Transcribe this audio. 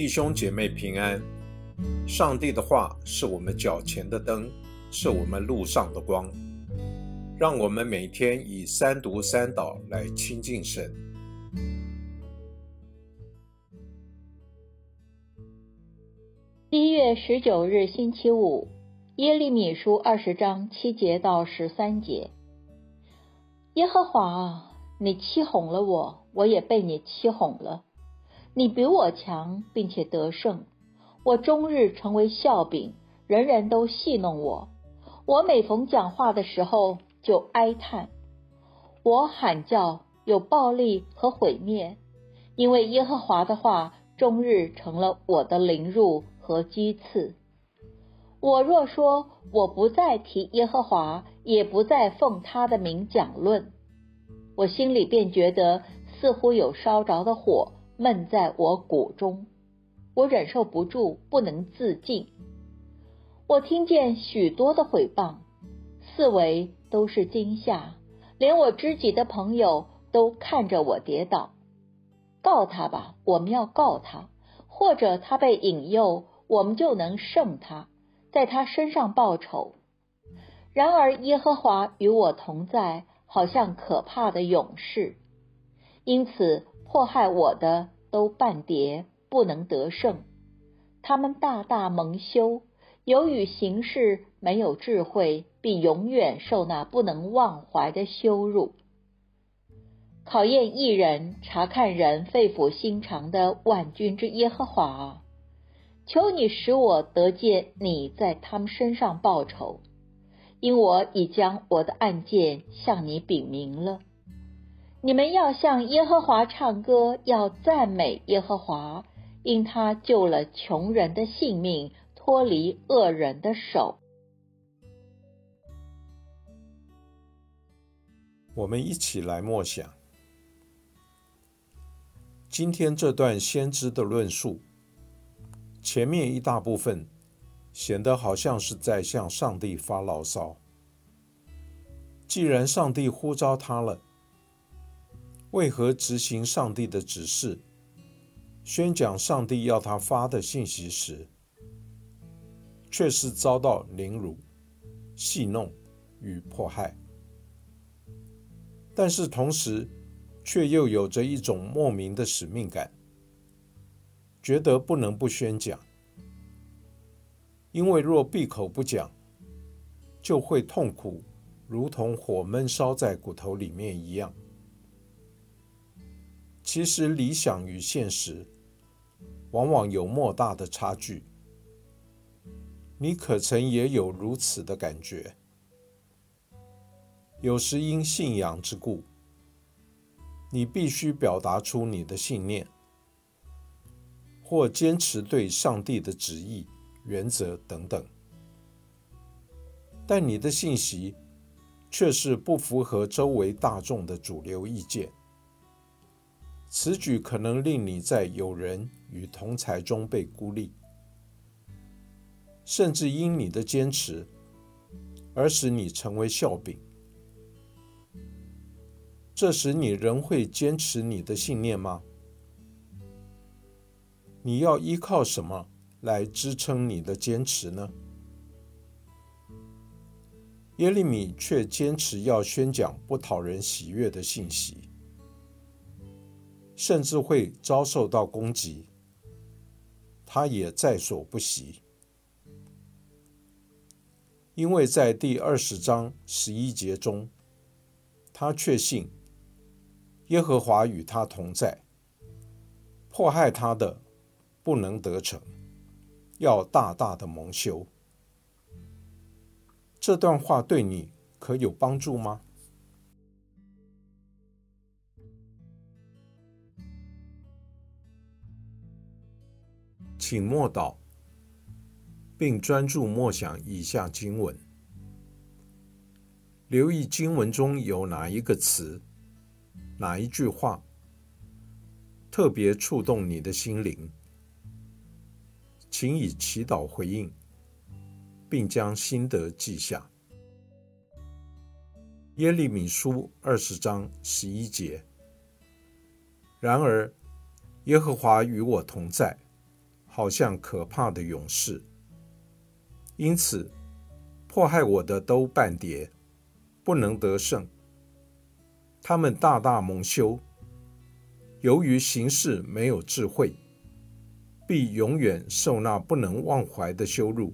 弟兄姐妹平安。上帝的话是我们脚前的灯，是我们路上的光。让我们每天以三读三祷来亲近神。1月19日星期五，耶利米书20章7节到13节。耶和华，你欺哄了我，我也被你欺哄了。你比我强，并且得胜。我终日成为笑柄，人人都戏弄我。我每逢讲话的时候就哀叹。我喊叫有暴力和毁灭，因为耶和华的话终日成了我的凌辱和讥刺。我若说我不再提耶和华，也不再奉他的名讲论，我心里便觉得似乎有烧着的火闷在我骨中，我忍受不住，不能自禁。我听见许多的毁谤，四围都是惊吓，连我知己的朋友都看着我跌倒。告他吧，我们要告他，或者他被引诱，我们就能胜他，在他身上报仇。然而耶和华与我同在，好像可怕的勇士，因此迫害我的都半跌，不能得胜。他们大大蒙羞，由于行事没有智慧，必永远受那不能忘怀的羞辱。考验一人，察看人肺腑心肠的万军之耶和华，求你使我得见你在他们身上报仇，因我已将我的案件向你禀明了。你们要向耶和华唱歌，要赞美耶和华，因他救了穷人的性命，脱离恶人的手。我们一起来默想今天这段先知的论述。前面一大部分显得好像是在向上帝发牢骚，既然上帝呼召他了，为何执行上帝的指示，宣讲上帝要他发的信息时，却是遭到凌辱、戏弄与迫害？但是同时，却又有着一种莫名的使命感，觉得不能不宣讲，因为若闭口不讲，就会痛苦，如同火闷烧在骨头里面一样。其实理想与现实往往有莫大的差距，你可曾也有如此的感觉？有时因信仰之故，你必须表达出你的信念，或坚持对上帝的旨意、原则等等，但你的信息却是不符合周围大众的主流意见。此举可能令你在友人与同侪中被孤立，甚至因你的坚持而使你成为笑柄。这时你仍会坚持你的信念吗？你要依靠什么来支撑你的坚持呢？耶利米却坚持要宣讲不讨人喜悦的信息，甚至会遭受到攻击，他也在所不惜。因为在第20章11节中，他确信耶和华与他同在，迫害他的不能得逞，要大大的蒙羞。这段话对你可有帮助吗？请默祷，并专注默想以下经文，留意经文中有哪一个词、哪一句话特别触动你的心灵，请以祈祷回应，并将心得记下。耶利米书20章11节，然而耶和华与我同在，好像可怕的勇士。因此，迫害我的都半跌，不能得胜。他们大大蒙羞，由于行事没有智慧，必永远受那不能忘怀的羞辱。